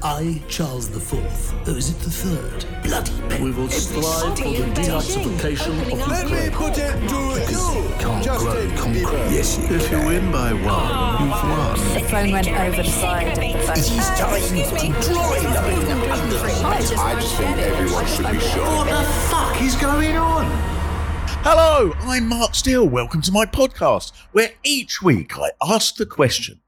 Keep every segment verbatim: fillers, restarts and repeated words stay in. I, Charles the Fourth. Oh, is it the Third? Bloody pen. We will strive for the denazification of Ukraine. Let me put it to you, Justin Bieber. Yes, if you win by one, you've won. The phone went over the side. It is time to join the big. I just think everyone should be sure. What the fuck is going on? Hello, I'm Mark Steel. Welcome to my podcast, where each week I ask the question,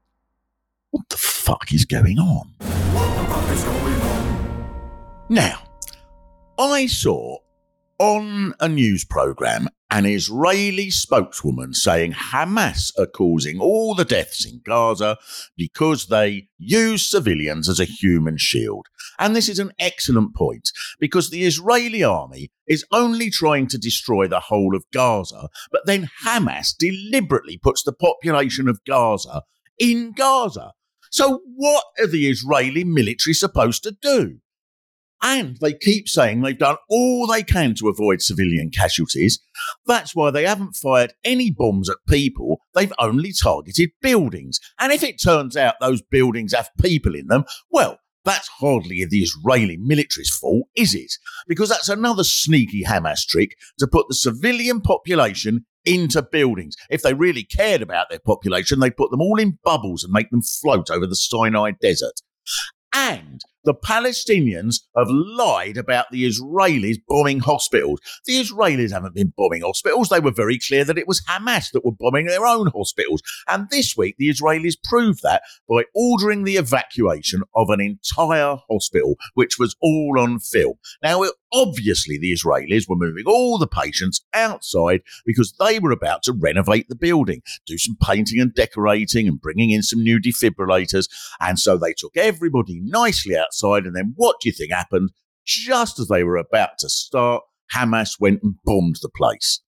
what the fuck is going on? What the fuck is going on? Now, I saw on a news programme an Israeli spokeswoman saying Hamas are causing all the deaths in Gaza because they use civilians as a human shield. And this is an excellent point, because the Israeli army is only trying to destroy the whole of Gaza, but then Hamas deliberately puts the population of Gaza in Gaza. So what are the Israeli military supposed to do? And they keep saying they've done all they can to avoid civilian casualties. That's why they haven't fired any bombs at people. They've only targeted buildings. And if it turns out those buildings have people in them, well, that's hardly the Israeli military's fault, is it? Because that's another sneaky Hamas trick to put the civilian population into buildings. If they really cared about their population, they put them all in bubbles and make them float over the Sinai Desert. And the Palestinians have lied about the Israelis bombing hospitals. The Israelis haven't been bombing hospitals. They were very clear that it was Hamas that were bombing their own hospitals. And this week, the Israelis proved that by ordering the evacuation of an entire hospital, which was all on film. Now, obviously, the Israelis were moving all the patients outside because they were about to renovate the building, do some painting and decorating and bringing in some new defibrillators. And so they took everybody nicely out. Outside, and then what do you think happened? Just as they were about to start, Hamas went and bombed the place.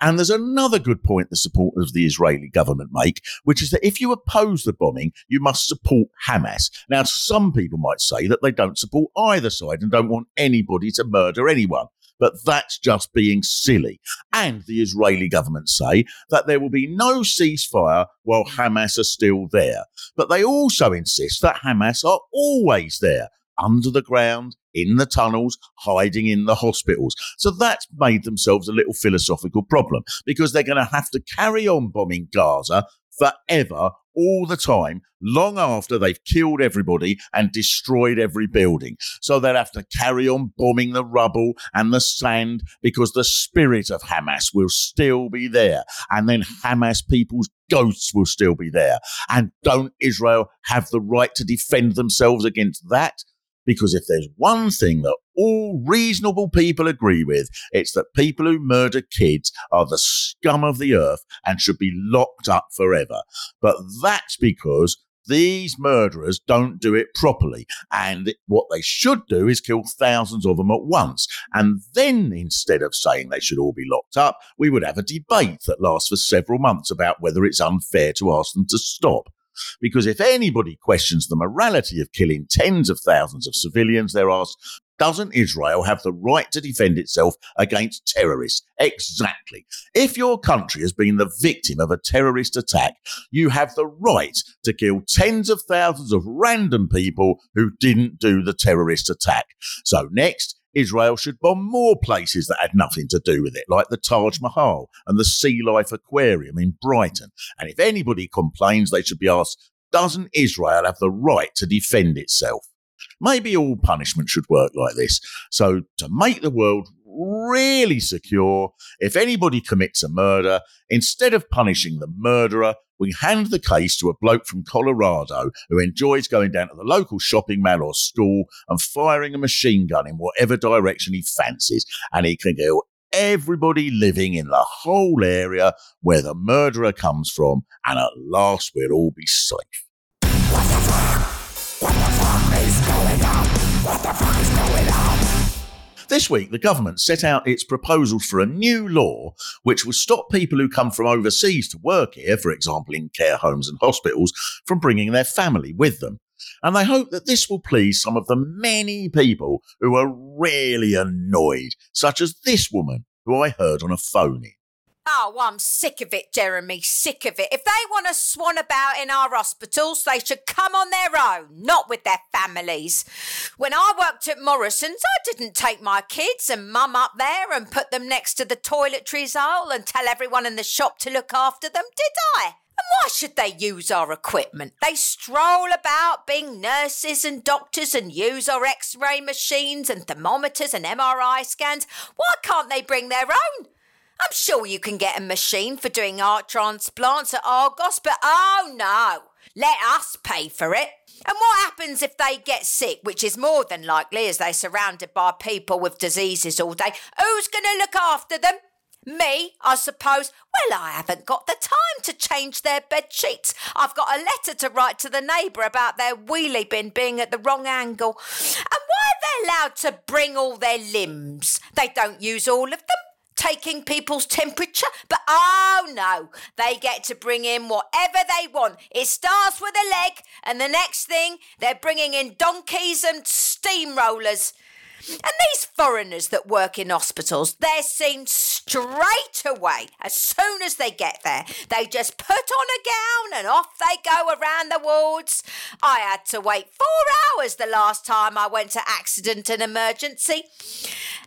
And there's another good point the supporters of the Israeli government make, which is that if you oppose the bombing, you must support Hamas. Now, some people might say that they don't support either side and don't want anybody to murder anyone. But that's just being silly. And the Israeli government say that there will be no ceasefire while Hamas are still there. But they also insist that Hamas are always there, under the ground, in the tunnels, hiding in the hospitals. So that's made themselves a little philosophical problem, because they're going to have to carry on bombing Gaza forever, all the time, long after they've killed everybody and destroyed every building. So they'll have to carry on bombing the rubble and the sand, because the spirit of Hamas will still be there. And then Hamas people's ghosts will still be there. And don't Israel have the right to defend themselves against that? Because if there's one thing that all reasonable people agree with, it's that people who murder kids are the scum of the earth and should be locked up forever. But that's because these murderers don't do it properly. And what they should do is kill thousands of them at once. And then instead of saying they should all be locked up, we would have a debate that lasts for several months about whether it's unfair to ask them to stop. Because if anybody questions the morality of killing tens of thousands of civilians, they're asked, doesn't Israel have the right to defend itself against terrorists? Exactly. If your country has been the victim of a terrorist attack, you have the right to kill tens of thousands of random people who didn't do the terrorist attack. So next, Israel should bomb more places that had nothing to do with it, like the Taj Mahal and the Sea Life Aquarium in Brighton. And if anybody complains, they should be asked, doesn't Israel have the right to defend itself? Maybe all punishment should work like this. So to make the world really secure, if anybody commits a murder, instead of punishing the murderer, we hand the case to a bloke from Colorado who enjoys going down to the local shopping mall or school and firing a machine gun in whatever direction he fancies, and he can kill everybody living in the whole area where the murderer comes from, and at last we'll all be safe. What the fuck? What the fuck is going on? What the fuck is going on? This week, the government set out its proposals for a new law which will stop people who come from overseas to work here, for example in care homes and hospitals, from bringing their family with them. And they hope that this will please some of the many people who are really annoyed, such as this woman who I heard on a phone-in. Oh, I'm sick of it, Jeremy, sick of it. If they want to swan about in our hospitals, they should come on their own, not with their families. When I worked at Morrison's, I didn't take my kids and mum up there and put them next to the toiletries aisle and tell everyone in the shop to look after them, did I? And why should they use our equipment? They stroll about being nurses and doctors and use our x-ray machines and thermometers and M R I scans. Why can't they bring their own? I'm sure you can get a machine for doing heart transplants at Argos, but oh no, let us pay for it. And what happens if they get sick, which is more than likely as they're surrounded by people with diseases all day? Who's going to look after them? Me, I suppose. Well, I haven't got the time to change their bed sheets. I've got a letter to write to the neighbour about their wheelie bin being at the wrong angle. And why are they allowed to bring all their limbs? They don't use all of them, taking people's temperature. But oh no, they get to bring in whatever they want. It starts with a leg, and the next thing, they're bringing in donkeys and steamrollers. And these foreigners that work in hospitals, they're seen straight away. As soon as they get there, they just put on a gown and off they go around the wards. I had to wait four hours the last time I went to accident and emergency.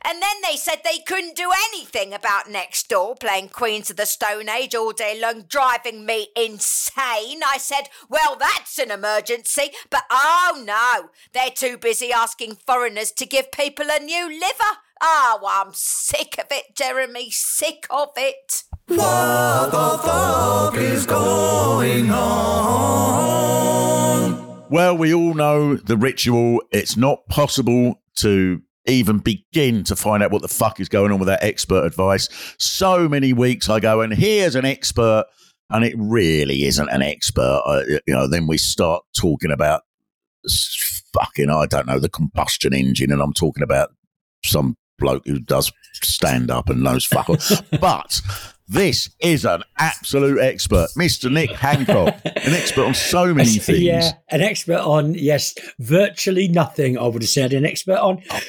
And then they said they couldn't do anything about next door playing Queens of the Stone Age all day long, driving me insane. I said, well, that's an emergency. But oh no, they're too busy asking foreigners to give people People a new liver. Oh, I'm sick of it, Jeremy, sick of it. What the fuck is going on? Well, we all know the ritual. It's not possible to even begin to find out what the fuck is going on without expert advice. So many weeks I go, and here's an expert, and it really isn't an expert. I, you know, then we start talking about fucking, I don't know, the combustion engine, and I'm talking about some bloke who does stand up and knows fuck all. But this is an absolute expert, Mister Nick Hancock, an expert on so many things. Yeah, an expert on, yes, virtually nothing, I would have said, an expert on Oh,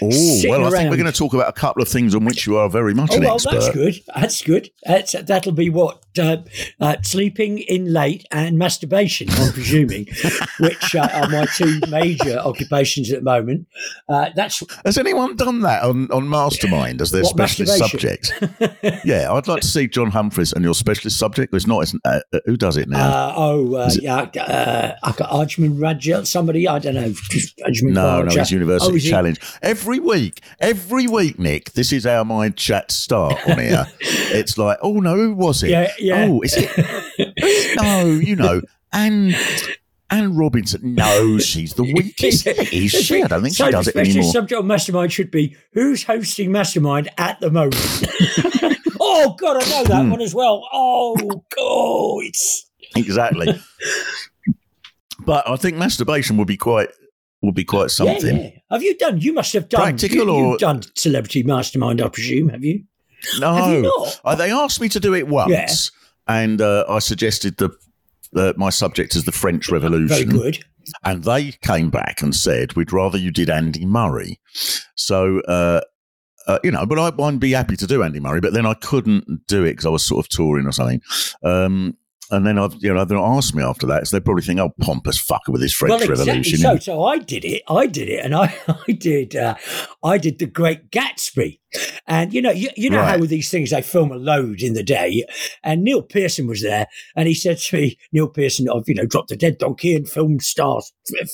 well, around. I think we're going to talk about a couple of things on which you are very much oh, an well, expert. Oh, that's good. That's good. That's, that'll be what? Uh, uh, sleeping in late and masturbation, I'm presuming, which uh, are my two major occupations at the moment. Uh, that's Has anyone done that on, on Mastermind as their specialist subject? Yeah, I'd like to see John Humphreys and your specialist subject. It's not, it's, uh, who does it now? Uh, oh, uh, it? yeah, uh, I've got Arjun Raja, somebody, I don't know. Arjun no, Raja. no, it's University oh, Challenge. It? Every week, every week, Nick, this is how my chat start on here. It's like, oh no, who was it? Yeah, Yeah. Oh, is it? No, you know, and and Robinson. No, she's the weakest. Is she? I don't think so she does it anymore. Subject on Mastermind should be who's hosting Mastermind at the moment. Oh God, I know that mm. one as well. Oh God, exactly. But I think masturbation would be quite would be quite something. Yeah, yeah. Have you done? You must have done. Practical you, or you've done Celebrity Mastermind? I presume. Have you? No, uh, they asked me to do it once, yeah. and uh, I suggested the uh, my subject is the French Revolution. Very good. And they came back and said, "We'd rather you did Andy Murray." So, uh, uh, you know, but I, I'd be happy to do Andy Murray, but then I couldn't do it because I was sort of touring or something. Um, and then I've, you know, they asked me after that, so they probably think, "Oh, pompous fucker with his French well, exactly Revolution." So, so I did it. I did it, and I, I did, uh, I did The Great Gatsby. And, you know, you, you know right. how with these things, they film a load in the day. And Neil Pearson was there. And he said to me, Neil Pearson, I've, you know, dropped a dead donkey and film star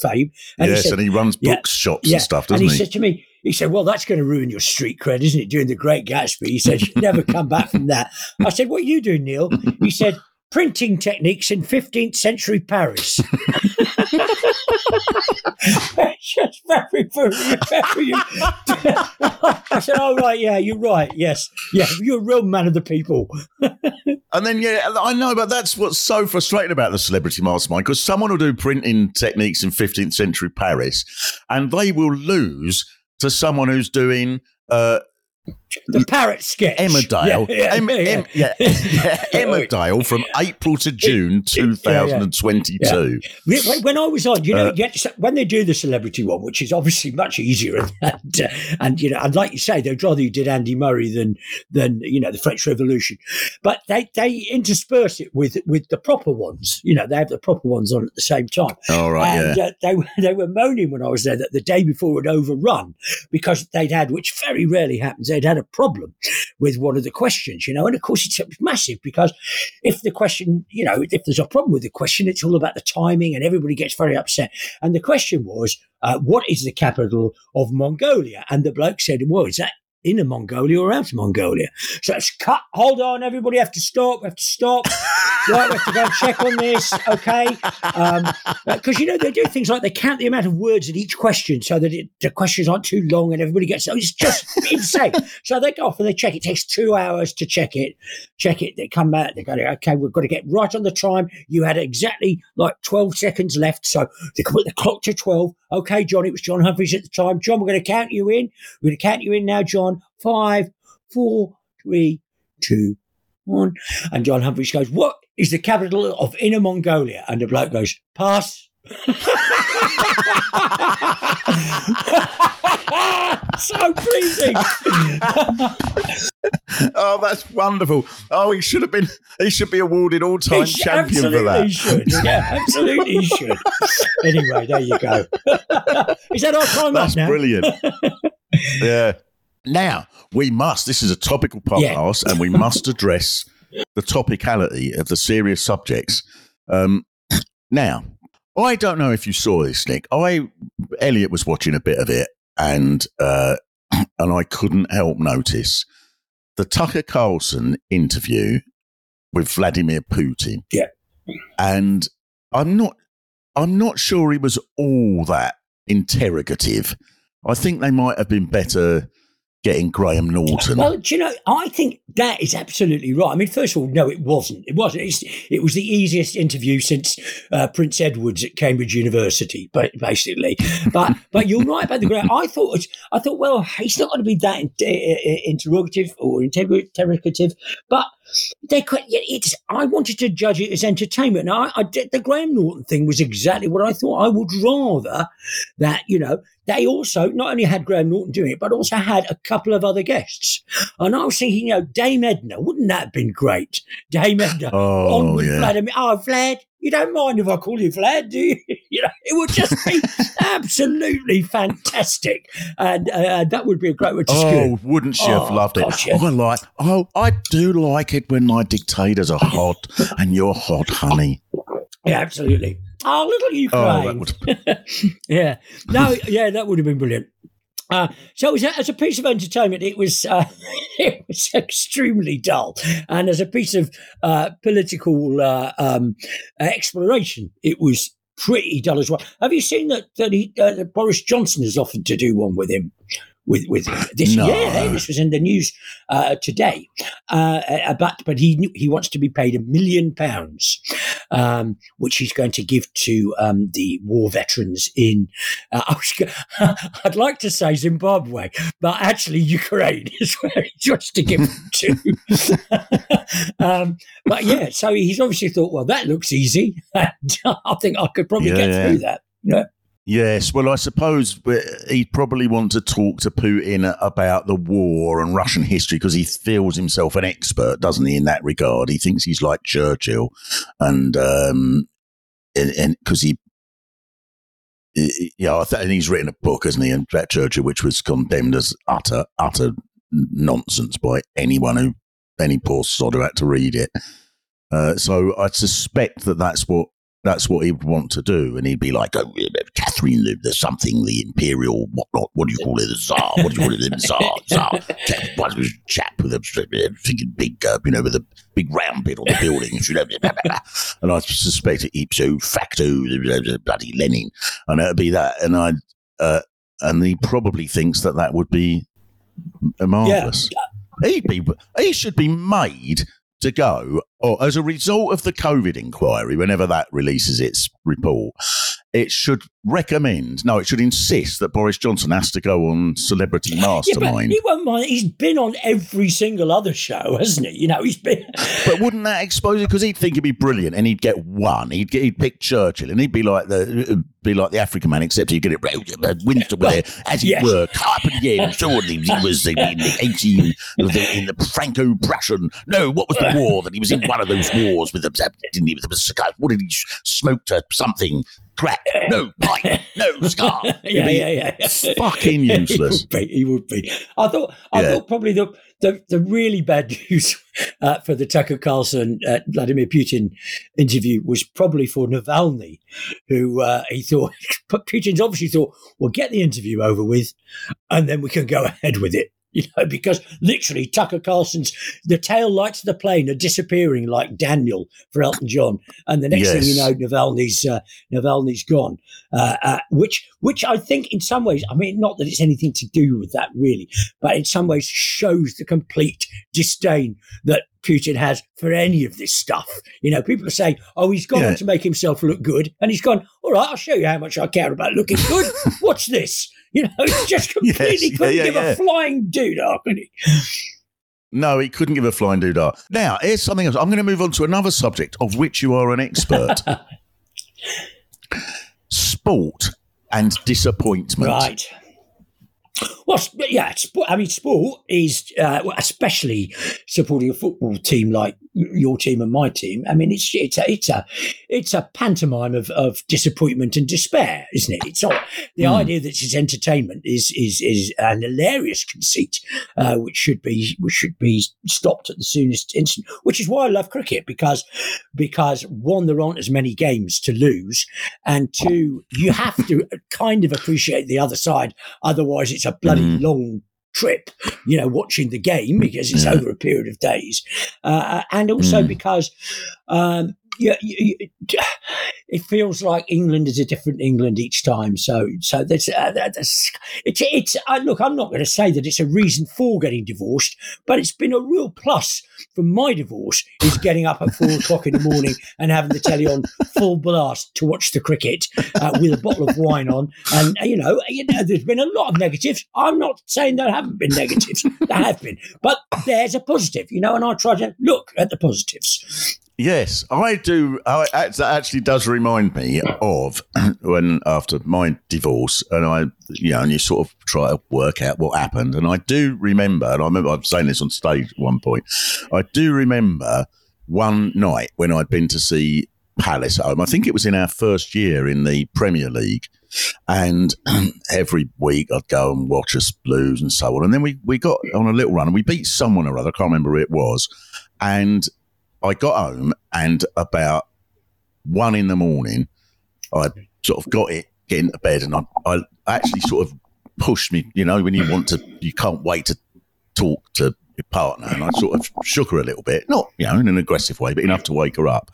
fame. And yes, he said, and he runs yeah, book shops yeah. and stuff, doesn't he? And he, he said to me, he said, well, that's going to ruin your street cred, isn't it, during The Great Gatsby? He said, you'd never come back from that. I said, what are you doing, Neil? He said, printing techniques in fifteenth century Paris. It's just very, very, very. I said, "Oh right, yeah, you're right. Yes, yeah, you're a real man of the people." And then, yeah, I know, but that's what's so frustrating about the Celebrity Mastermind, because someone will do printing techniques in fifteenth century Paris, and they will lose to someone who's doing uh, The parrot sketch. Emma Dale. Yeah, yeah, Emma, yeah. Em, yeah, yeah. Emma Dale from April to June twenty twenty-two. Yeah, yeah. When I was on, you know, uh, when they do the celebrity one, which is obviously much easier, and, uh, and you know, and like you say, they'd rather you did Andy Murray than than you know the French Revolution, but they they intersperse it with with the proper ones. You know, they have the proper ones on at the same time. All right. And yeah. uh, they they were moaning when I was there that the day before would overrun because they'd had, which very rarely happens, they'd had a problem with one of the questions, you know, and of course it's massive because if the question, you know, if there's a problem with the question, it's all about the timing and everybody gets very upset. And the question was, uh, what is the capital of Mongolia? And the bloke said, well, is that inner Mongolia or outer Mongolia? So it's cut. Hold on, everybody, have to stop. We have to stop. Right, we have to go and check on this. Okay, because um, you know they do things like they count the amount of words in each question so that it, the questions aren't too long and everybody gets. It's just insane. So they go off and they check. It takes two hours to check it. Check it. They come back. They go, okay, we've got to get right on the time. You had exactly like twelve seconds left, so they put the clock to twelve. Okay, John, it was John Humphreys at the time. John, we're going to count you in. We're going to count you in now, John. Five, four, three, two, one. And John Humphreys goes, what is the capital of Inner Mongolia? And the bloke goes, pass. So pleasing. Oh, that's wonderful. Oh, he should have been, he should be awarded all-time should, champion for that. Absolutely should. Yeah, absolutely he should. Anyway, there you go. Is that our time that's up now? That's brilliant. Yeah. Now, we must, this is a topical podcast, yeah. And we must address the topicality of the serious subjects. Um, now, I don't know if you saw this, Nick. I, Elliot was watching a bit of it, and uh, and I couldn't help notice the Tucker Carlson interview with Vladimir Putin. Yeah. And I'm not, I'm not sure he was all that interrogative. I think they might have been better getting Graham Norton. Well, do you know, I think that is absolutely right. I mean, first of all, no, it wasn't. It wasn't. It's, it was the easiest interview since uh, Prince Edward's at Cambridge University, but basically. But but you're right about the Graham. I thought, I thought, well, he's not going to be that inter- interrogative or interrogative, but they could, it's, I wanted to judge it as entertainment. Now, I, I did, the Graham Norton thing was exactly what I thought. I would rather that, you know, they also not only had Graham Norton doing it, but also had a couple of other guests. And I was thinking, you know, Dame Edna, wouldn't that have been great? Dame Edna. Oh, on yeah. Vladimir. Oh, Vlad, you don't mind if I call you Vlad, do you? You know, it would just be absolutely fantastic. And uh, that would be a great way to skew. Oh, wouldn't she have oh, loved it? Gotcha. Oh, I like, oh, I do like it when my dictators are hot and you're hot, honey. Yeah, absolutely. Oh, little Ukraine. Oh, yeah. No, yeah, that would have been brilliant. Uh, so as a, as a piece of entertainment, it was uh, it was extremely dull, and as a piece of uh, political uh, um, exploration, it was pretty dull as well. Have you seen that that, he, uh, that Boris Johnson has offered to do one with him? With with this, no. yeah, this was in the news uh, today. Uh, about, but he he wants to be paid a million pounds, um, which he's going to give to um, the war veterans in. Uh, I was, I'd like to say Zimbabwe, but actually Ukraine is where he wants to give them to. um, but yeah, so he's obviously thought, well, that looks easy. I think I could probably yeah, get yeah. through that. You know? Yes, well, I suppose he'd probably want to talk to Putin about the war and Russian history because he feels himself an expert, doesn't he, in that regard? He thinks he's like Churchill, and um, and because he, he, yeah, I think he's written a book, hasn't he, about Churchill, which was condemned as utter, utter nonsense by anyone who, any poor sod who had to read it. Uh, so I suspect that that's what. That's what he'd want to do. And he'd be like, oh, Catherine, the, the something, the imperial, what, what, what do you call it, the Tsar? What do you call it, the Tsar? Tsar. Chap, chap with a thinking big, uh, you know, with a big round bit on the building. And I suspect it ipso facto, bloody Lenin. And it'd be that. And I, uh, and he probably thinks that that would be marvellous. Yeah. He'd be, he should be made to go, or as a result of the COVID inquiry, whenever that releases its report, it should recommend, no, it should insist that Boris Johnson has to go on Celebrity Mastermind. Yeah, he won't mind. He's been on every single other show, hasn't he? You know, he's been. But wouldn't that expose it? Because he'd think it'd be brilliant, and he'd get one. He'd get, he'd pick Churchill, and he'd be like the be like the African man, except he'd get it. Winston, well, there, as yes. it were, Carpentier. Surely he was in the eighteen the, in the Franco-Prussian. No, what was the war that he was in? One of those wars with the didn't he? With the what did he smoke to something? Crack, no pipe, no scar. yeah, yeah, yeah. Fucking useless. He would be. He would be. I thought. I yeah. thought probably the, the the really bad news uh, for the Tucker Carlson uh, Vladimir Putin interview was probably for Navalny, who uh, he thought Putin's obviously thought, well, get the interview over with, and then we can go ahead with it. You know, because literally Tucker Carlson's, the tail lights of the plane are disappearing like Daniel for Elton John. And the next yes. thing you know, Navalny's uh, Navalny's gone, uh, uh, which which I think in some ways, I mean, not that it's anything to do with that really, but in some ways shows the complete disdain that Putin has for any of this stuff. You know, people are saying, oh, he's gone yeah. to make himself look good. And he's gone, all right, I'll show you how much I care about looking good. Watch this. You know, he just completely yes, couldn't yeah, yeah, give yeah. a flying doodah, could he? No, he couldn't give a flying doodah. Now, here's something else. I'm going to move on to another subject of which you are an expert. Sport and disappointment. Right. Well, yeah, I mean, sport is, uh, especially supporting a football team like your team and my team. I mean, it's it's a it's a, it's a pantomime of, of disappointment and despair, isn't it? It's not, the mm. idea that it's entertainment is is is an hilarious conceit, uh, which should be which should be stopped at the soonest instant. Which is why I love cricket, because because one, there aren't as many games to lose, and two, you have to kind of appreciate the other side. Otherwise, it's a bloody mm. long trip, you know, watching the game, because it's over a period of days, uh, and also mm. because um, you, you, it feels like England is a different England each time. So, so that's, uh, that's it's. It's uh, look, I'm not going to say that it's a reason for getting divorced, but it's been a real plus for my divorce is getting up at four o'clock in the morning and having the telly on full blast to watch the cricket uh, with a bottle of wine on. And you know, you know, there's been a lot of negatives. I'm not saying there haven't been negatives. There have been, but there's a positive, you know. And I try to look at the positives. Yes, I do. I, that actually does remind me of when after my divorce, and I, you know, and you sort of try to work out what happened. And I do remember, and I remember I'm saying this on stage at one point. I do remember one night when I'd been to see Palace at home. I think it was in our first year in the Premier League, and every week I'd go and watch us Blues and so on. And then we we got on a little run, and we beat someone or other. I can't remember who it was, and I got home, and about one in the morning, I sort of got it getting to bed, and I, I actually sort of pushed me, you know, when you want to, you can't wait to talk to your partner, and I sort of shook her a little bit, not, you know, in an aggressive way, but enough to wake her up,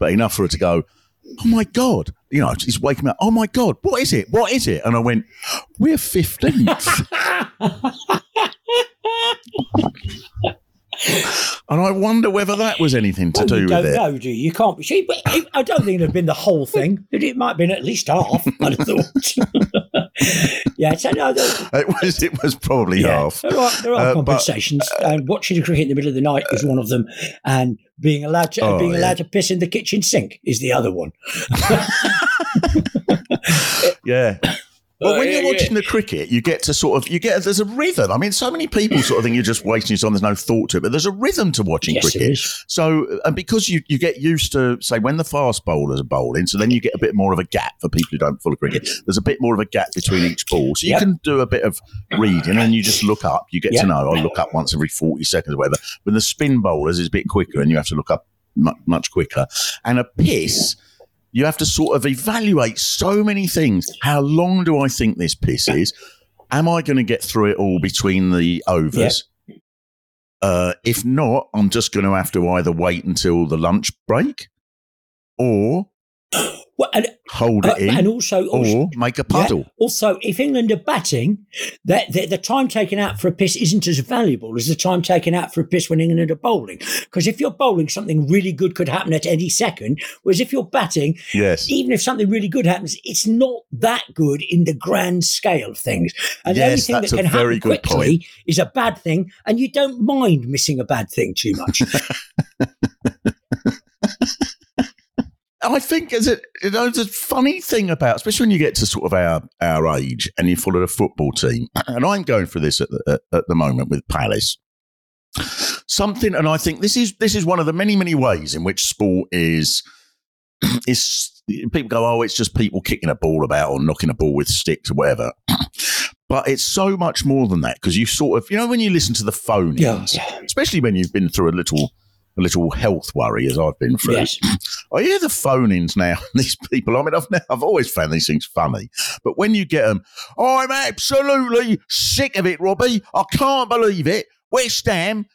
but enough for her to go, oh my God, you know, she's waking me up, oh my God, what is it, what is it? And I went, we're fifteenth. And I wonder whether that was anything to well, do with know, it. You don't know, do you? You can't be. She, I don't think it would have been the whole thing. It might have been at least half, I'd have thought. yeah, so no. It was, it was probably yeah, half. There are, there are uh, compensations. But, uh, and watching the cricket in the middle of the night is one of them. And being allowed to, oh, being allowed yeah. to piss in the kitchen sink is the other one. yeah. Well, when you're watching the cricket, you get to sort of, you get, there's a rhythm. I mean, so many people sort of think you're just wasting your time, there's no thought to it, but there's a rhythm to watching yes, cricket. So, and because you, you get used to, say, when the fast bowlers are bowling, so then you get a bit more of a gap for people who don't follow cricket. There's a bit more of a gap between each ball. So you yep. can do a bit of reading and you just look up. You get yep. to know, I look up once every forty seconds or whatever. When the spin bowlers is a bit quicker and you have to look up much, much quicker. And a piss. You have to sort of evaluate so many things. How long do I think this piss is? Am I going to get through it all between the overs? Yeah. Uh, if not, I'm just going to have to either wait until the lunch break or... Well, and hold uh, it in, and also or, or make a puddle. Yeah, also, if England are batting, that the, the time taken out for a piss isn't as valuable as the time taken out for a piss when England are bowling. Because if you're bowling, something really good could happen at any second. Whereas if you're batting, yes. even if something really good happens, it's not that good in the grand scale of things. And yes, the only thing that can happen quickly point. is a bad thing, and you don't mind missing a bad thing too much. I think as it, you know, the funny thing about, especially when you get to sort of our, our age and you follow the football team, and I'm going through this at the, at, at the moment with Palace, something, and I think this is this is one of the many, many ways in which sport is, is people go, oh, it's just people kicking a ball about or knocking a ball with sticks or whatever. But it's so much more than that, because you sort of, you know, when you listen to the phone-ins, yeah, yeah. especially when you've been through a little... a little health worry as I've been through. Yes. I hear the phone-ins now. These people, I mean, I've I've always found these things funny. But when you get them, oh, I'm absolutely sick of it, Robbie. I can't believe it. West Ham,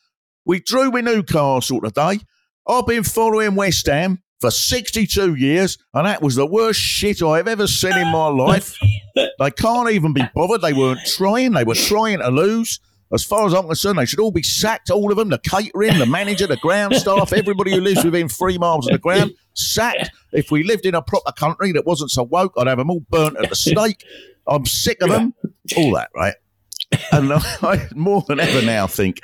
we drew with Newcastle today. I've been following West Ham for sixty-two years, and that was the worst shit I've ever seen in my life. They can't even be bothered. They weren't trying. They were trying to lose. As far as I'm concerned, they should all be sacked, all of them, the catering, the manager, the ground staff, everybody who lives within three miles of the ground, sacked. If we lived in a proper country that wasn't so woke, I'd have them all burnt at the stake. I'm sick of them. All that, right? And I more than ever now think,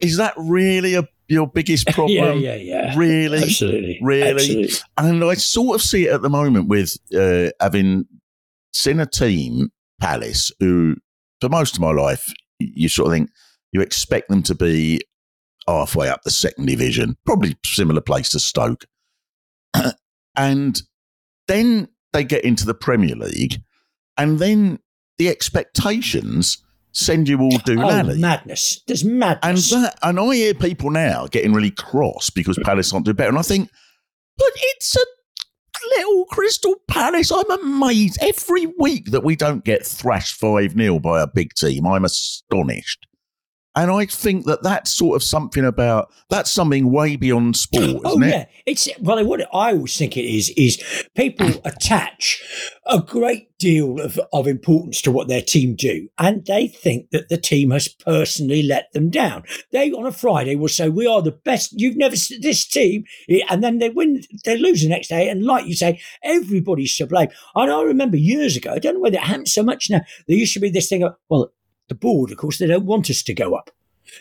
is that really a, your biggest problem? Yeah, yeah, yeah. Really? Absolutely. Really? Absolutely. And I sort of see it at the moment with uh, having seen a team, Palace, who for most of my life, you sort of think you expect them to be halfway up the second division, probably similar place to Stoke. And then they get into the Premier League, and then the expectations send you all doolally. Oh, madness. There's madness. And, that, and I hear people now getting really cross because Palace aren't doing better. And I think, but it's a little Crystal Palace. I'm amazed every week that we don't get thrashed five nil by a big team. I'm astonished. And I think that that's sort of something about, that's something way beyond sport, isn't oh, it? Yeah. It's, well, what I always think it is, is people attach a great deal of, of importance to what their team do, and they think that the team has personally let them down. They, on a Friday, will say, we are the best, you've never seen this team, and then they win, they lose the next day, and like you say, everybody's to blame. And I remember years ago, I don't know whether it happens so much now, there used to be this thing of, well, the board, of course, they don't want us to go up.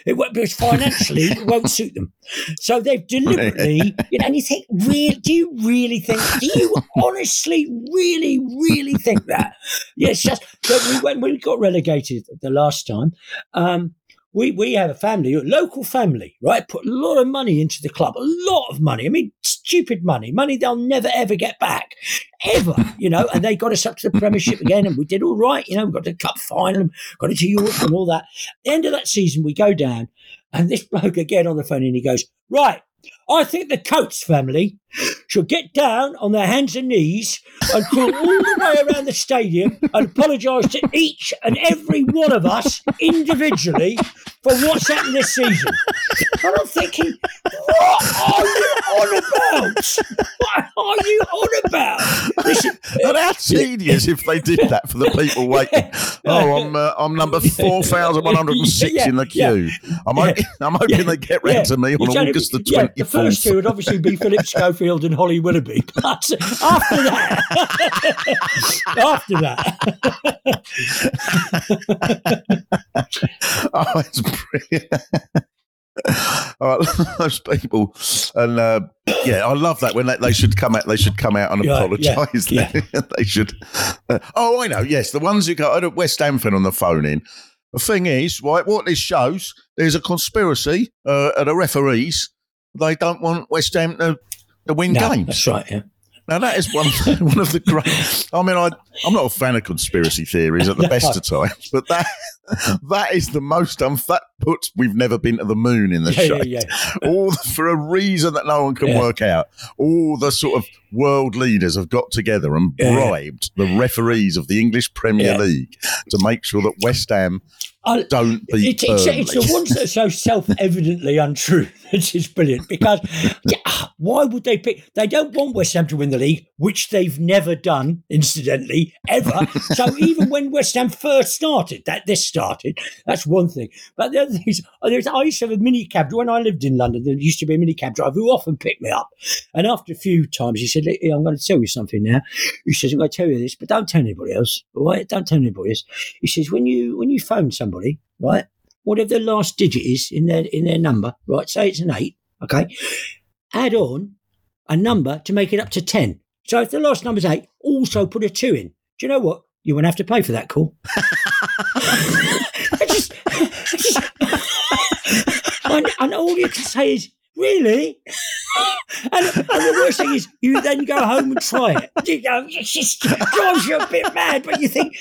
It won't, because financially it won't suit them. So they've deliberately, you know, and you think, really, do you really think, do you honestly really, really think that? Yes, yeah, just that we, when we got relegated the last time, um, we, we had a family, a local family, right, put a lot of money into the club, a lot of money. I mean, stupid money, money they'll never, ever get back, ever, you know, and they got us up to the Premiership again, and we did all right, you know, we got to the Cup final, got into Europe and all that. At the end of that season, we go down, and this bloke again on the phone, and he goes, right, I think the Coates family should get down on their hands and knees and crawl all the way around the stadium and apologise to each and every one of us individually for what's happened this season. And I'm thinking, what are you on about? What are you on about? Listen, but how tedious if they did that for the people waiting. Oh, I'm uh, I'm number four thousand one hundred six yeah, in the queue. Yeah, I'm, yeah, hoping, I'm hoping yeah, they get round yeah, to me on August be, the twenty-fourth. Yeah, the first two would obviously be Philip Schofield and Holly Willoughby. But after that, after that. Oh, it's brilliant. I love those people, and uh, yeah, I love that when they, they should come out. They should come out and yeah, apologise. Yeah, yeah. They should. Uh, oh, I know. Yes, the ones who got I had a West Ham fan on the phone in. The thing is, right, what this shows, there's a conspiracy uh, at the referees. They don't want West Ham to, to win no, games. That's right. Yeah. Now that is one one of the great. I mean, I I'm not a fan of conspiracy theories at the no. best of times, but that that is the most. Um, that puts we've never been to the moon in the yeah, shade. Yeah, yeah. All the, for a reason that no one can yeah. work out. All the sort of world leaders have got together and bribed yeah. the referees of the English Premier yeah. League to make sure that West Ham I, don't beat it, it's, it's the ones that are so self-evidently untrue. This is brilliant because yeah, why would they pick? They don't want West Ham to win the league, which they've never done, incidentally, ever. So even when West Ham first started, that this started, that's one thing. But the other thing is, I used to have a mini cab driver when I lived in London. There used to be a mini cab driver who often picked me up. And after a few times, he said, hey, "I'm going to tell you something now." He says, "I'm going to tell you this, but don't tell anybody else. All right? Don't tell anybody else." He says, "When you when you phone somebody." Somebody, right? Whatever the last digit is in their in their number, right? Say it's an eight, okay? Add on a number to make it up to ten. So if the last number's eight, also put a two in. Do you know what? You won't have to pay for that call. I just, I just, and, and all you can say is, really? And, and the worst thing is, you then go home and try it. You know, it just drives you a bit mad, but you think,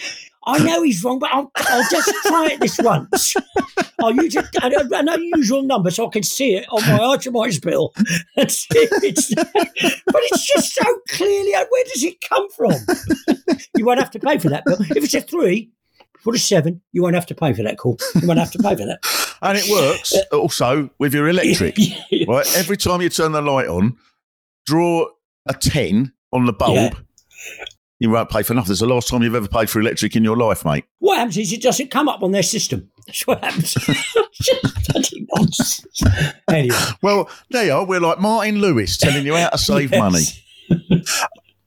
I know he's wrong, but I'll, I'll just try it this once. I'll use it, an, an unusual number so I can see it on my Archimedes bill. And see if it's, but it's just so clearly, where does it come from? You won't have to pay for that bill. If it's a three, put a seven, you won't have to pay for that call. You won't have to pay for that. And it works uh, also with your electric. Yeah, yeah. Right? Every time you turn the light on, draw a ten on the bulb. Yeah. You won't pay for nothing. It's the last time you've ever paid for electric in your life, mate. What happens is it doesn't come up on their system. That's what happens. Bloody nonsense. Anyway. Well, there you are. We're like Martin Lewis telling you how to save yes. money.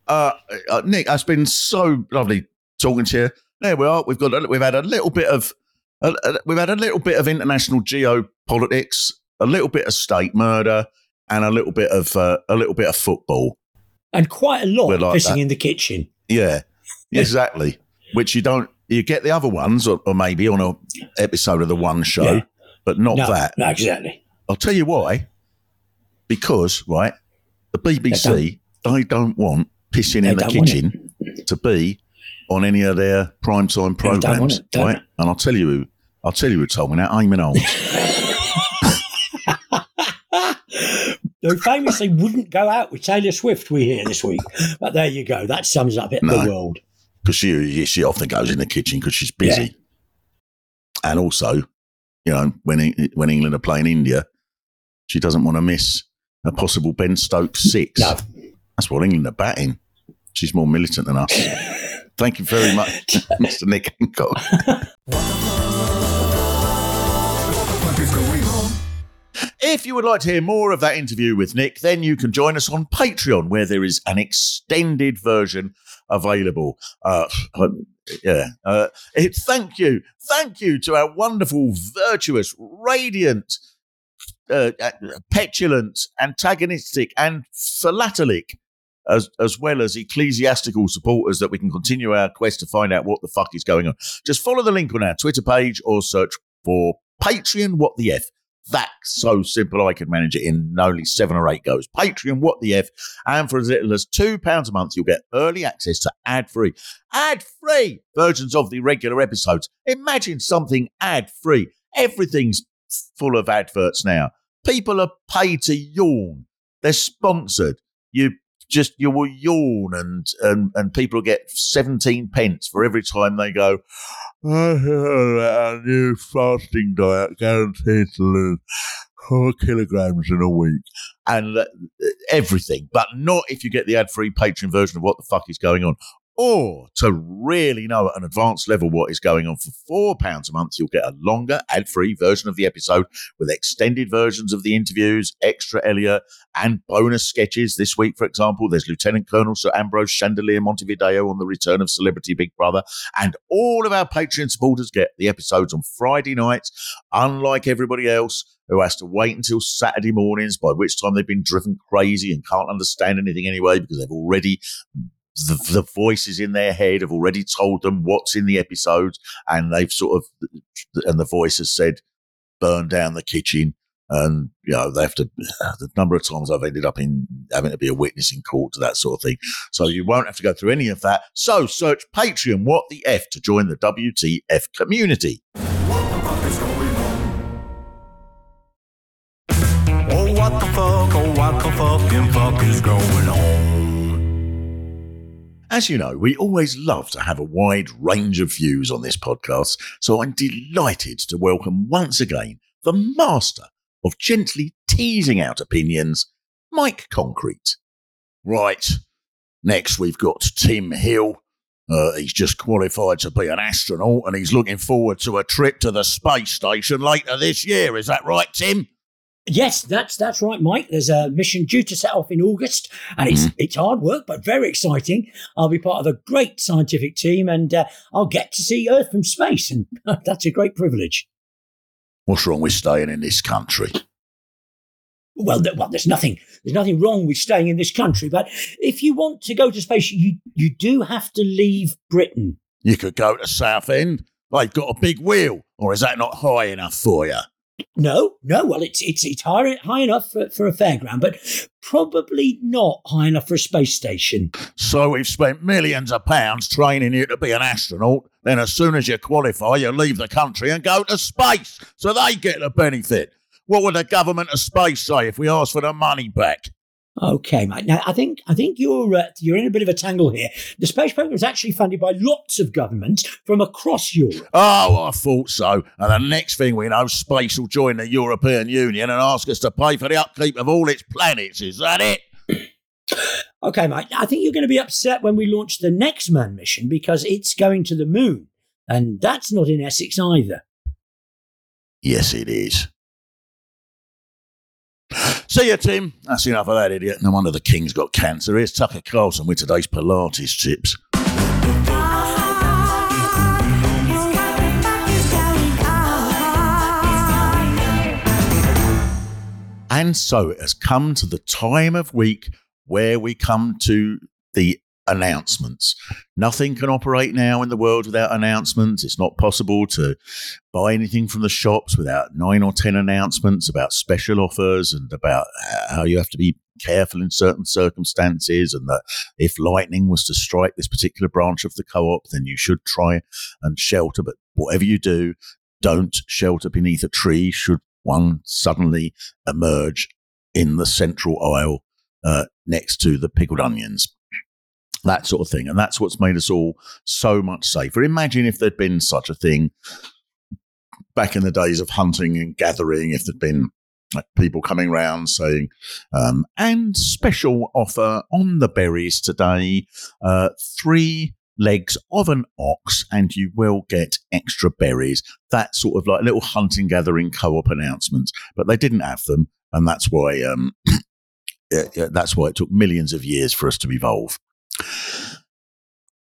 Uh, uh, Nick, it's been so lovely talking to you. There we are. We've got. A, we've had a little bit of. A, a, we've had a little bit of international geopolitics, a little bit of state murder, and a little bit of uh, a little bit of football, and quite a lot of like pissing that. In the kitchen. Yeah, exactly. Which you don't, you get the other ones, or, or maybe on an episode of the one show, yeah. but not no, that. No, exactly. I'll tell you why. Because, right, the B B C, they don't, they don't want pissing they in the kitchen to be on any of their primetime programmes, it, right? It. And I'll tell you who, I'll tell you who told me that, Eamon Olds. Who famously wouldn't go out with Taylor Swift, we hear this week. But there you go. That sums up it, no, the world. Because she, she often goes in the kitchen because she's busy. Yeah. And also, you know, when when England are playing India, she doesn't want to miss a possible Ben Stokes six. No. That's what England are batting. She's more militant than us. Thank you very much, Mister Nick Hancock. If you would like to hear more of that interview with Nick, then you can join us on Patreon, where there is an extended version available. Uh, yeah. Uh, it, thank you. Thank you to our wonderful, virtuous, radiant, uh, petulant, antagonistic and philatelic, as as well as ecclesiastical supporters, that we can continue our quest to find out what the fuck is going on. Just follow the link on our Twitter page or search for Patreon What the F. That's so simple, I could manage it in only seven or eight goes. Patreon, what the F? And for as little as two pounds a month, you'll get early access to ad-free, ad-free versions of the regular episodes. Imagine something ad-free. Everything's full of adverts now. People are paid to yawn. They're sponsored. You just, you will yawn, and, and, and people get seventeen pence for every time they go, I heard about a new fasting diet guaranteed to lose four kilograms in a week. And uh, everything, but not if you get the ad-free Patreon version of What the Fuck is Going On. Or to really know at an advanced level what is going on, for four pounds a month, you'll get a longer ad-free version of the episode with extended versions of the interviews, extra Elliot, and bonus sketches. This week, for example, there's Lieutenant Colonel Sir Ambrose Chandelier Montevideo on the return of Celebrity Big Brother. And all of our Patreon supporters get the episodes on Friday nights, unlike everybody else who has to wait until Saturday mornings, by which time they've been driven crazy and can't understand anything anyway because they've already... The, the voices in their head have already told them what's in the episode, and they've sort of, and the voice has said, burn down the kitchen. And, you know, they have to, the number of times I've ended up in having to be a witness in court to that sort of thing. So you won't have to go through any of that. So search Patreon, What the F, to join the W T F community. What the fuck is going on? Oh, what the fuck, oh, what the fucking fuck is going on? As you know, we always love to have a wide range of views on this podcast, so I'm delighted to welcome once again the master of gently teasing out opinions, Mike Concrete. Right, next we've got Tim Hill. Uh, he's just qualified to be an astronaut and he's looking forward to a trip to the space station later this year. Is that right, Tim? Yes, that's that's right, Mike. There's a mission due to set off in August, and it's it's hard work, but very exciting. I'll be part of a great scientific team, and uh, I'll get to see Earth from space, and that's a great privilege. What's wrong with staying in this country? Well, th- well, there's nothing there's nothing wrong with staying in this country, but if you want to go to space, you, you do have to leave Britain. You could go to Southend. They've got a big wheel, or is that not high enough for you? No, no. Well, it's it's it's high, high enough for, for a fairground, but probably not high enough for a space station. So we've spent millions of pounds training you to be an astronaut. Then as soon as you qualify, you leave the country and go to space, so they get the benefit. What would the government of space say if we asked for the money back? Okay, mate. Now, I think I think you're uh, you're in a bit of a tangle here. The space program is actually funded by lots of governments from across Europe. Oh, I thought so. And the next thing we know, space will join the European Union and ask us to pay for the upkeep of all its planets. Is that it? Okay, mate. I think you're going to be upset when we launch the next manned mission because it's going to the moon, and that's not in Essex either. Yes, it is. See you, Tim. That's enough of that, idiot. No wonder the king's got cancer. Here's Tucker Carlson with today's Pilates tips. And so it has come to the time of week where we come to the announcements. Nothing can operate now in the world without announcements. It's not possible to buy anything from the shops without nine or ten announcements about special offers and about how you have to be careful in certain circumstances, and that if lightning was to strike this particular branch of the co-op, then you should try and shelter. But whatever you do, don't shelter beneath a tree should one suddenly emerge in the central aisle uh, next to the pickled onions. That sort of thing. And that's what's made us all so much safer. Imagine if there'd been such a thing back in the days of hunting and gathering, if there'd been like, people coming round saying, um, and special offer on the berries today, uh, three legs of an ox and you will get extra berries. That sort of like little hunting gathering co-op announcements. But they didn't have them. And that's why, um, that's why it took millions of years for us to evolve.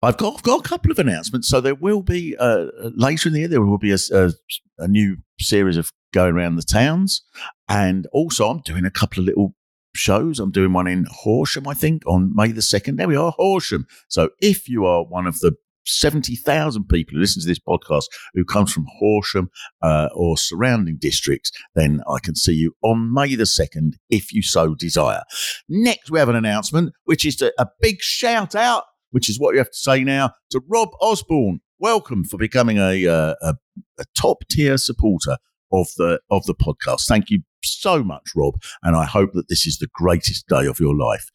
I've got, I've got a couple of announcements. So there will be, uh, later in the year, there will be a, a, a new series of going around the towns. And also I'm doing a couple of little shows. I'm doing one in Horsham, I think, on May the second. There we are, Horsham. So if you are one of the seventy thousand people who listen to this podcast who comes from Horsham uh, or surrounding districts, then I can see you on May the second if you so desire. Next, we have an announcement, which is a, a big shout out, which is what you have to say now, to Rob Osborne. Welcome for becoming a, uh, a, a top tier supporter of the of the podcast. Thank you so much, Rob, and I hope that this is the greatest day of your life.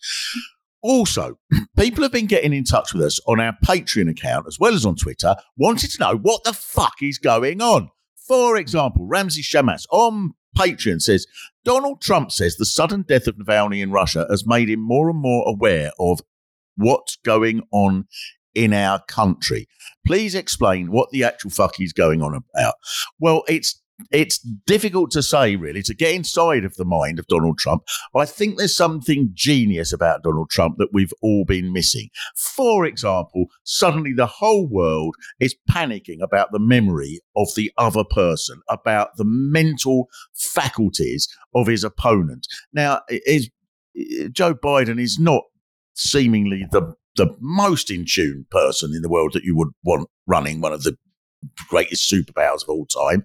Also, people have been getting in touch with us on our Patreon account as well as on Twitter, wanted to know what the fuck is going on. For example, Ramsey Shamas on Patreon says, Donald Trump says the sudden death of Navalny in Russia has made him more and more aware of what's going on in our country. Please explain what the actual fuck is going on about. Well, it's It's difficult to say, really, to get inside of the mind of Donald Trump. I think there's something genius about Donald Trump that we've all been missing. For example, suddenly the whole world is panicking about the memory of the other person, about the mental faculties of his opponent. Now, is, Joe Biden is not seemingly the, the most in tune person in the world that you would want running one of the greatest superpowers of all time.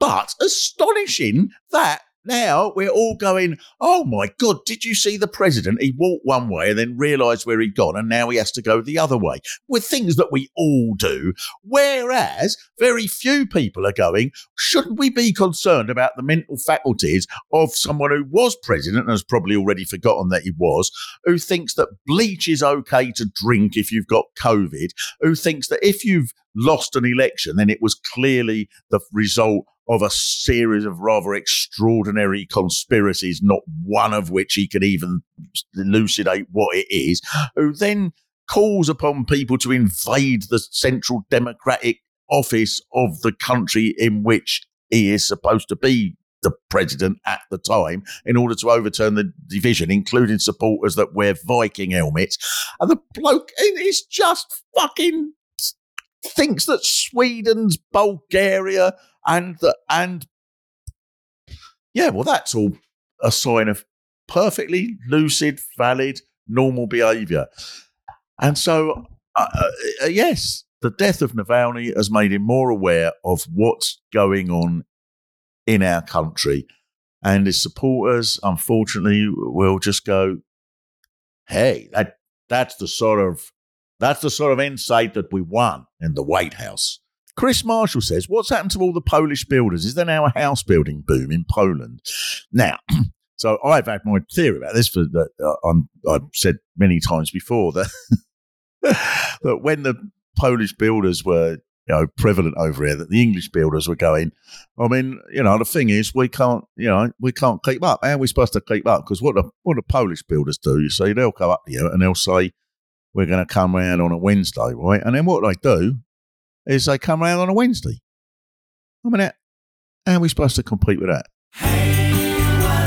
But astonishing that Now we're all going, oh my God, did you see the president? He walked one way and then realised where he'd gone and now he has to go the other way. With things that we all do, whereas very few people are going, shouldn't we be concerned about the mental faculties of someone who was president and has probably already forgotten that he was, who thinks that bleach is okay to drink if you've got COVID, who thinks that if you've lost an election, then it was clearly the result of a series of rather extraordinary conspiracies, not one of which he could even elucidate what it is, who then calls upon people to invade the central democratic office of the country in which he is supposed to be the president at the time in order to overturn the division, including supporters that wear Viking helmets. And the bloke is just fucking thinks that Sweden's Bulgaria and the, and yeah, well, that's all a sign of perfectly lucid, valid, normal behaviour. And so, uh, uh, yes, the death of Navalny has made him more aware of what's going on in our country. And his supporters, unfortunately, will just go, hey, that that's the sort of that's the sort of insight that we want in the White House. Chris Marshall says, what's happened to all the Polish builders? Is there now a house building boom in Poland? Now, so I've had my theory about this for that uh, I'm, I've said many times before that, that when the Polish builders were, you know, prevalent over here, that the English builders were going, I mean, you know, the thing is, we can't, you know, we can't keep up. How are we supposed to keep up? Because what the what the Polish builders do, you see, they'll go up to you and they'll say, we're going to come round on a Wednesday, right? And then what they do is they come round on a Wednesday. I mean, how are we supposed to compete with that? Hey, what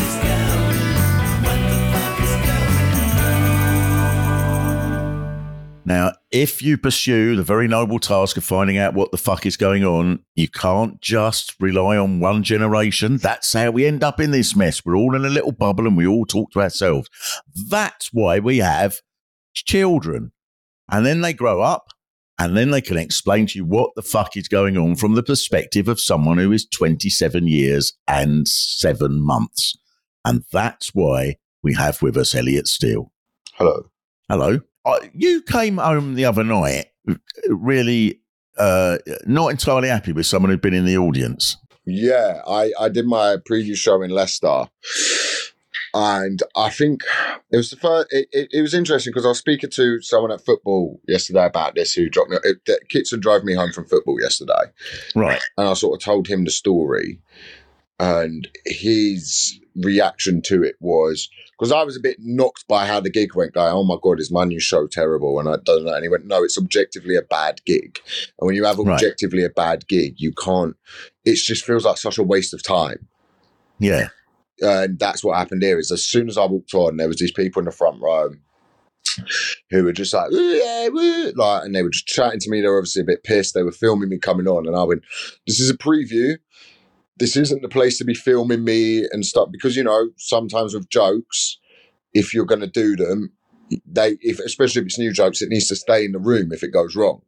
the fuck is going? What the fuck is going on? Now, if you pursue the very noble task of finding out what the fuck is going on, you can't just rely on one generation. That's how we end up in this mess. We're all in a little bubble and we all talk to ourselves. That's why we have children. And then they grow up and then they can explain to you what the fuck is going on from the perspective of someone who is twenty-seven years and seven months. And that's why we have with us Elliot Steel. Hello. Hello. You came home the other night really uh, not entirely happy with someone who'd been in the audience. Yeah, I, I did my preview show in Leicester. And I think it was the first, it, it, it was interesting because I was speaking to someone at football yesterday about this who dropped me, it, it, Kitson drove me home from football yesterday. Right. And I sort of told him the story. And his reaction to it was, because I was a bit knocked by how the gig went, going, oh my God, is my new show terrible? And I don't know. And he went, no, it's objectively a bad gig. And when you have objectively right. a bad gig, you can't, it just feels like such a waste of time. Yeah. And that's what happened here is as soon as I walked on, there was these people in the front row who were just like, yeah, like, and they were just chatting to me. They were obviously a bit pissed. They were filming me coming on. And I went, this is a preview. This isn't the place to be filming me and stuff because, you know, sometimes with jokes, if you're going to do them, they, if especially if it's new jokes, it needs to stay in the room if it goes wrong.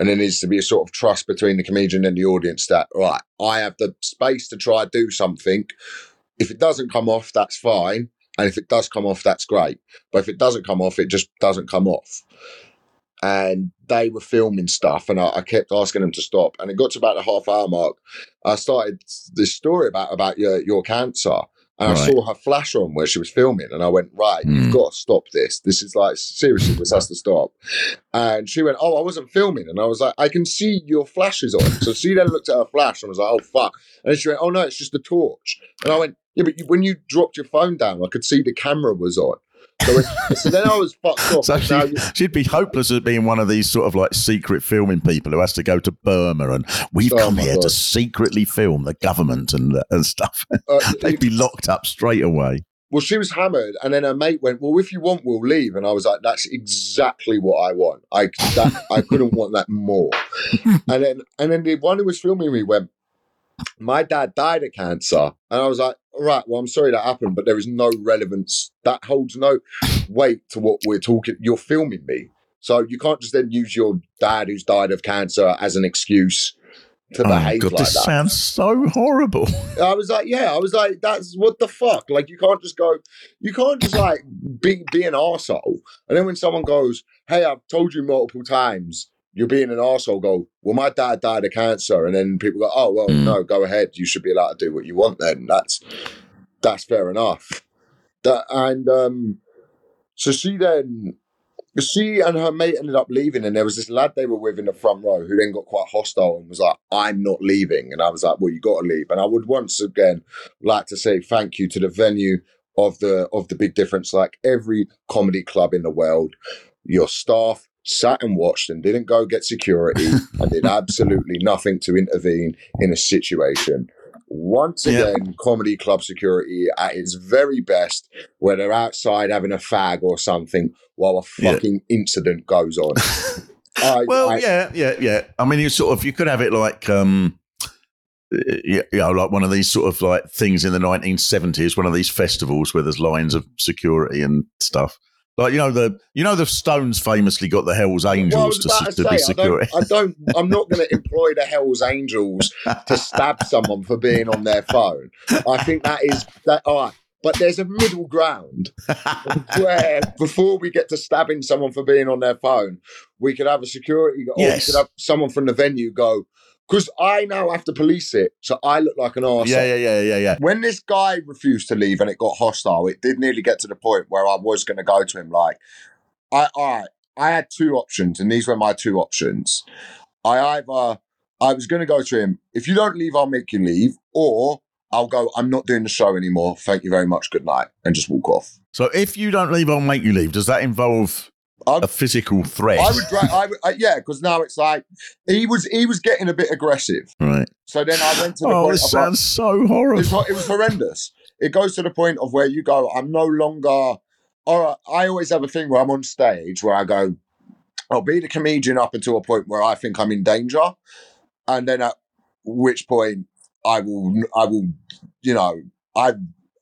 And there needs to be a sort of trust between the comedian and the audience that, right, I have the space to try and do something. If it doesn't come off, that's fine. And if it does come off, that's great. But if it doesn't come off, it just doesn't come off. And they were filming stuff and I, I kept asking them to stop. And it got to about the half hour mark. I started this story about, about your, your cancer and right. I saw her flash on where she was filming and I went, right, mm. you've got to stop this. This is like, seriously, this has to stop. And she went, oh, I wasn't filming. And I was like, I can see your flashes on. So she then looked at her flash and was like, oh, fuck. And she went, oh no, it's just the torch. And I went, yeah, but you, when you dropped your phone down, I could see the camera was on. So, so then I was fucked off. So she, she'd be hopeless at being one of these sort of like secret filming people who has to go to Burma and we've oh come here God. to secretly film the government and and stuff. Uh, They'd be locked up straight away. Well, she was hammered, and then her mate went, well, if you want, we'll leave. And I was like, that's exactly what I want. I that, I couldn't want that more. And then and then the one who was filming me went, my dad died of cancer. And I was like, all right, well, I'm sorry that happened, but there is no relevance. That holds no weight to what we're talking. You're filming me. So you can't just then use your dad who's died of cancer as an excuse to oh behave God, like this that. This sounds so horrible. I was like, yeah, I was like, that's what the fuck. Like, you can't just go, you can't just like be, be an arsehole. And then when someone goes, hey, I've told you multiple times, you're being an arsehole, go, well, my dad died of cancer. And then people go, oh, well, mm. no, go ahead. You should be allowed to do what you want then. That's, that's fair enough. That, and um, so she then, she and her mate ended up leaving, and there was this lad they were with in the front row who then got quite hostile and was like, I'm not leaving. And I was like, well, you got to leave. And I would once again like to say thank you to the venue of the of the Big Difference. Like every comedy club in the world, your staff sat and watched and didn't go get security and did absolutely nothing to intervene in a situation. Once again, yeah. comedy club security at its very best, where they're outside having a fag or something while a fucking yeah. incident goes on. I, well, I, yeah, yeah, yeah. I mean, you sort of, you could have it like, um, you know, like one of these sort of like things in the nineteen seventies, one of these festivals where there's lines of security and stuff. Like, you know, the you know the Stones famously got the Hells Angels well, to, to, to say, be security. I don't, I don't, I'm not going to employ the Hells Angels to stab someone for being on their phone. I think that is that. All right. But there's a middle ground where before we get to stabbing someone for being on their phone, we could have a security or yes. we could have someone from the venue go, because I now have to police it, so I look like an arsehole. Yeah, yeah, yeah, yeah, yeah. When this guy refused to leave and it got hostile, it did nearly get to the point where I was going to go to him like, I, I, I had two options, and these were my two options. I either, I was going to go to him, if you don't leave, I'll make you leave, or I'll go, I'm not doing the show anymore, thank you very much, good night, and just walk off. So if you don't leave, I'll make you leave. Does that involve... I'm, a physical threat. I would, I would I, yeah, because now it's like he was he was getting a bit aggressive, right? So then I went to the oh, point. Oh, this sounds so horrible. It was horrendous. It goes to the point of where you go, I'm no longer. All right, I always have a thing where I'm on stage where I go, I'll be the comedian up until a point where I think I'm in danger, and then at which point I will, I will, you know, I.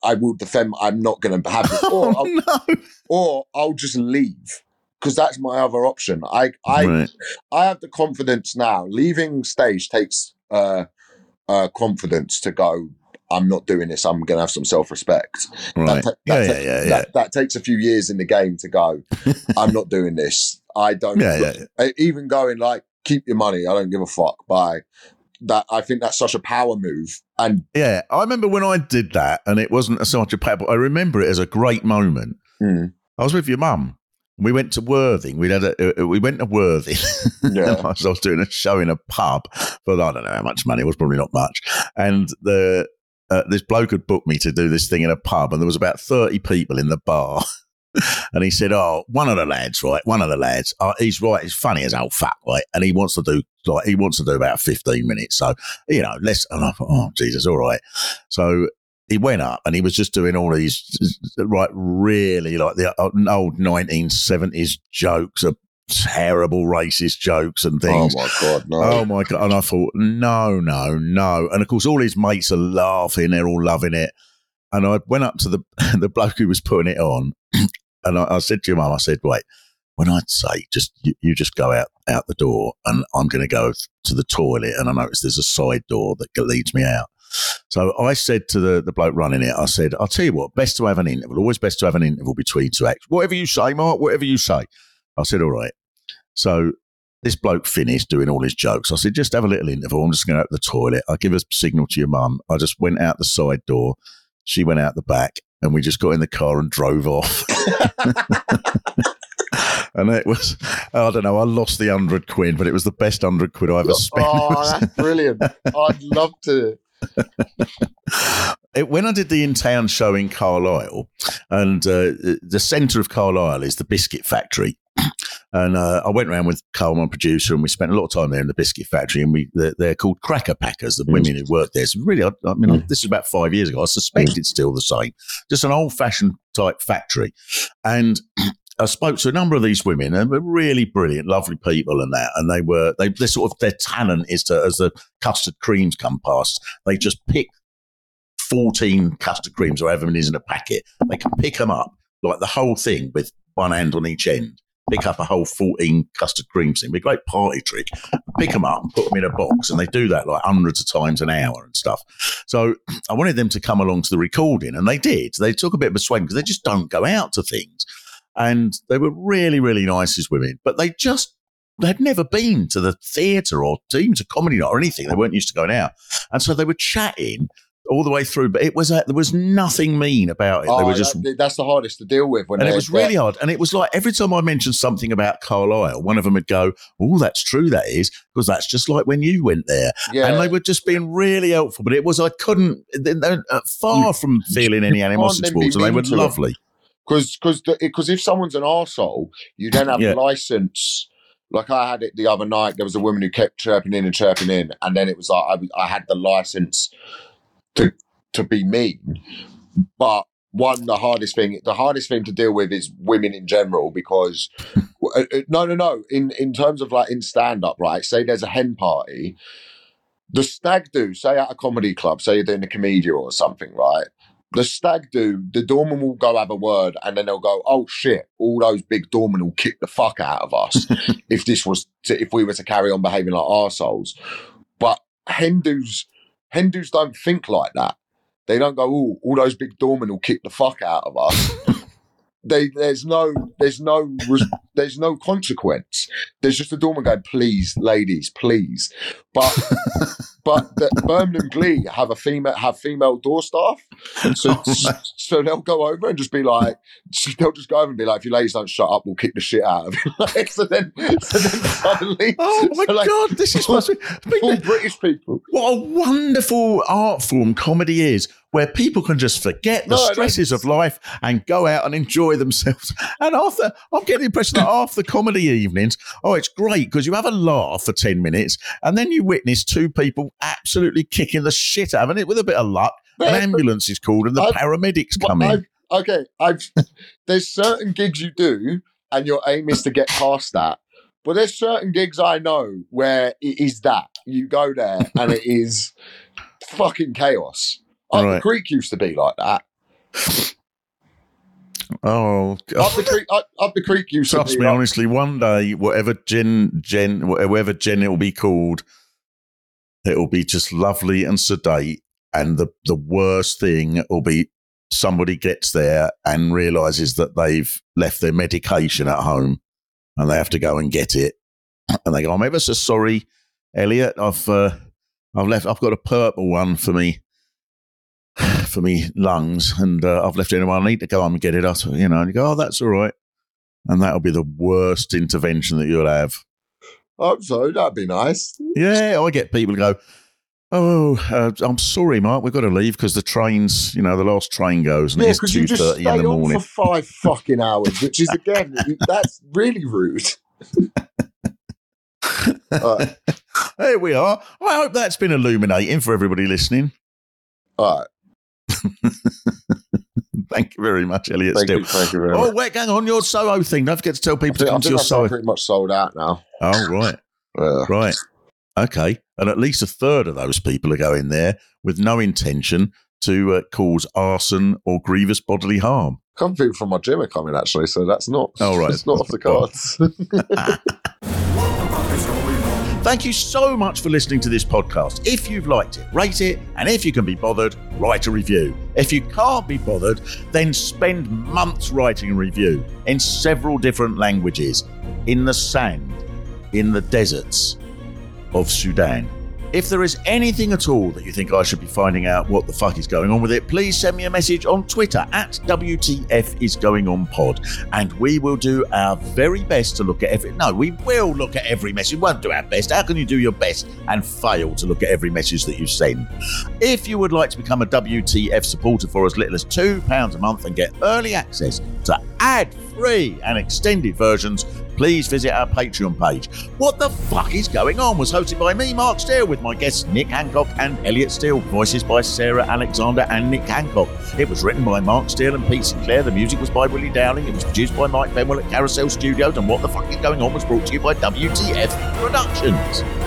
I will defend. I'm not going to have it, or oh, I'll, no. or I'll just leave. Because that's my other option. I I, right. I have the confidence now. Leaving stage takes uh, uh, confidence to go, I'm not doing this. I'm going to have some self-respect. Right. That, ta- yeah, that, yeah, ta- yeah, yeah. That, that takes a few years in the game to go, I'm not doing this. I don't yeah, yeah, yeah. even going like, keep your money. I don't give a fuck. Bye. That I think that's such a power move. And yeah, I remember when I did that and it wasn't such a power, but I remember it as a great moment. Mm. I was with your mum. We went to Worthing. We had a, we went to Worthing. Yeah. I was doing a show in a pub, but I don't know how much money. It was probably not much. And the uh, this bloke had booked me to do this thing in a pub, and there was about thirty people in the bar. And he said, "Oh, one of the lads, right? One of the lads. Oh, he's right. He's funny as old fuck, right? And he wants to do like he wants to do about fifteen minutes. So you know, let's." And I thought, "Oh, Jesus, all right." So. He went up and he was just doing all these, right, really like the old nineteen seventies jokes, of terrible racist jokes and things. Oh, my God, no. Oh, my God. And I thought, no, no, no. And, of course, all his mates are laughing. They're all loving it. And I went up to the the bloke who was putting it on and I, I said to your mum, I said, wait, when I'd say just you, you just go out, out the door and I'm going to go to the toilet and I noticed there's a side door that leads me out. So I said to the, the bloke running it, I said, I'll tell you what, best to have an interval, always best to have an interval between two acts. Whatever you say, Mark, whatever you say. I said, all right. So this bloke finished doing all his jokes. I said, just have a little interval. I'm just going to go to the toilet. I give a signal to your mum. I just went out the side door. She went out the back and we just got in the car and drove off. And it was, I don't know, I lost the hundred quid, but it was the best hundred quid I ever spent. Oh, that's brilliant. I'd love to. When I did the in-town show in Carlisle, and uh, the centre of Carlisle is the biscuit factory, and uh, I went around with Carl, my producer, and we spent a lot of time there in the biscuit factory, and we they're, they're called cracker packers, the women who work there. So really, I, I mean, I, this is about five years ago. I suspect it's still the same, just an old-fashioned type factory. And I spoke to a number of these women, and they were really brilliant, lovely people, and that. And they were, they, they sort of, their talent is to, as the custard creams come past, they just pick fourteen custard creams or however many is in a packet. They can pick them up, like the whole thing, with one hand on each end. pick up a whole fourteen custard creams thing. It'd be a great party trick. Pick them up and put them in a box, and they do that like hundreds of times an hour and stuff. So I wanted them to come along to the recording, and they did. They took a bit of a swing because they just don't go out to things. And they were really, really nice as women, but they just they'd never been to the theatre or to comedy night or anything. They weren't used to going out. And so they were chatting all the way through, but it was a, there was nothing mean about it. Oh, they were just that, that's the hardest to deal with. When and it was really that. hard. And it was like every time I mentioned something about Carlisle, one of them would go, "Oh, that's true, that is, because that's just like when you went there." Yeah. And they were just being really helpful. But it was I couldn't they, they, far you, from feeling any animosity towards them. They were lovely. Because because because if someone's an arsehole, you don't have yeah. a license. Like I had it the other night. There was a woman who kept chirping in and chirping in, and then it was like I, I had the license to to be mean. But one, the hardest thing, the hardest thing to deal with is women in general, because no, no, no. In in terms of like in stand up, right? Say there's a hen party, the stag do. Say at a comedy club, say you're doing a comedian or something, right? The stag do, the doorman will go have a word, and then they'll go, "Oh shit, all those big doormen will kick the fuck out of us if this was to, if we were to carry on behaving like arseholes." But Hindus, Hindus don't think like that. They don't go, "Oh, all those big doormen will kick the fuck out of us." They, there's no, there's no, there's no consequence. There's just a doorman going, "Please, ladies, please." But, but the Birmingham Glee have a female, have female door staff, so oh, so they'll go over and just be like, they'll just go over and be like, "If you ladies don't shut up, we'll kick the shit out of you." Like, so then, so then suddenly, oh my so like, god, this is all, all British people. What a wonderful art form comedy is, where people can just forget the no, stresses of life and go out and enjoy themselves. And Arthur, I'm getting the impression that half the comedy evenings, oh, it's great because you have a laugh for ten minutes and then you witness two people absolutely kicking the shit out of it. With a bit of luck, an ambulance is called and the I've, paramedics come I've, in. Okay, I've, there's certain gigs you do and your aim is to get past that. But there's certain gigs I know where it is that. You go there and it is fucking chaos. Up right. the creek used to be like that. Oh, God. Up the creek, up, up the creek used Trust to be. Trust me, like- honestly, one day, whatever Jen, Jen, whatever Jen it'll be called, it'll be just lovely and sedate. And the, the worst thing will be somebody gets there and realizes that they've left their medication at home and they have to go and get it. And they go, "I'm ever so sorry, Elliot. I've uh, I've left. I've got a purple one for me. for me lungs and uh, I've left it in a while. I need to go home and get it out, you know." And you go, "Oh, that's all right." And that'll be the worst intervention that you'll have. I'm sorry, that'd be nice. Yeah, I get people who go, "Oh, uh, I'm sorry, Mark, we've got to leave because the train's, you know, the last train goes and yeah, it's two thirty in the morning." For five fucking hours, which is again, that's really rude. uh, Here we are. I hope that's been illuminating for everybody listening. All right. Thank you very much, Elliot Steel. Thank you very much. Oh, wait, hang on, your Soho thing. Don't forget to tell people think, to come to your Soho. I'm pretty much sold out now. Oh, right. Yeah. Right. Okay. And at least a third of those people are going there with no intention to uh, cause arson or grievous bodily harm. A couple people from my gym are coming, actually, so that's not, oh, right. It's not off the cards. Thank you so much for listening to this podcast. If you've liked it, rate it, and if you can be bothered, write a review. If you can't be bothered, then spend months writing a review in several different languages, in the sand, in the deserts of Sudan. If there is anything at all that you think I should be finding out what the fuck is going on with it, please send me a message on Twitter at W T F is going on pod, and we will do our very best to look at every... No, we will look at every message. We won't do our best. How can you do your best and fail to look at every message that you send? If you would like to become a W T F supporter for as little as two pounds a month and get early access to ad-free and extended versions, please visit our Patreon page. What the Fuck Is Going On was hosted by me, Mark Steel, with my guests Nick Hancock and Elliot Steel, voices by Sarah Alexander and Nick Hancock. It was written by Mark Steel and Pete Sinclair. The music was by Willie Dowling. It was produced by Mike Benwell at Carousel Studios. And What the Fuck Is Going On was brought to you by W T F Productions.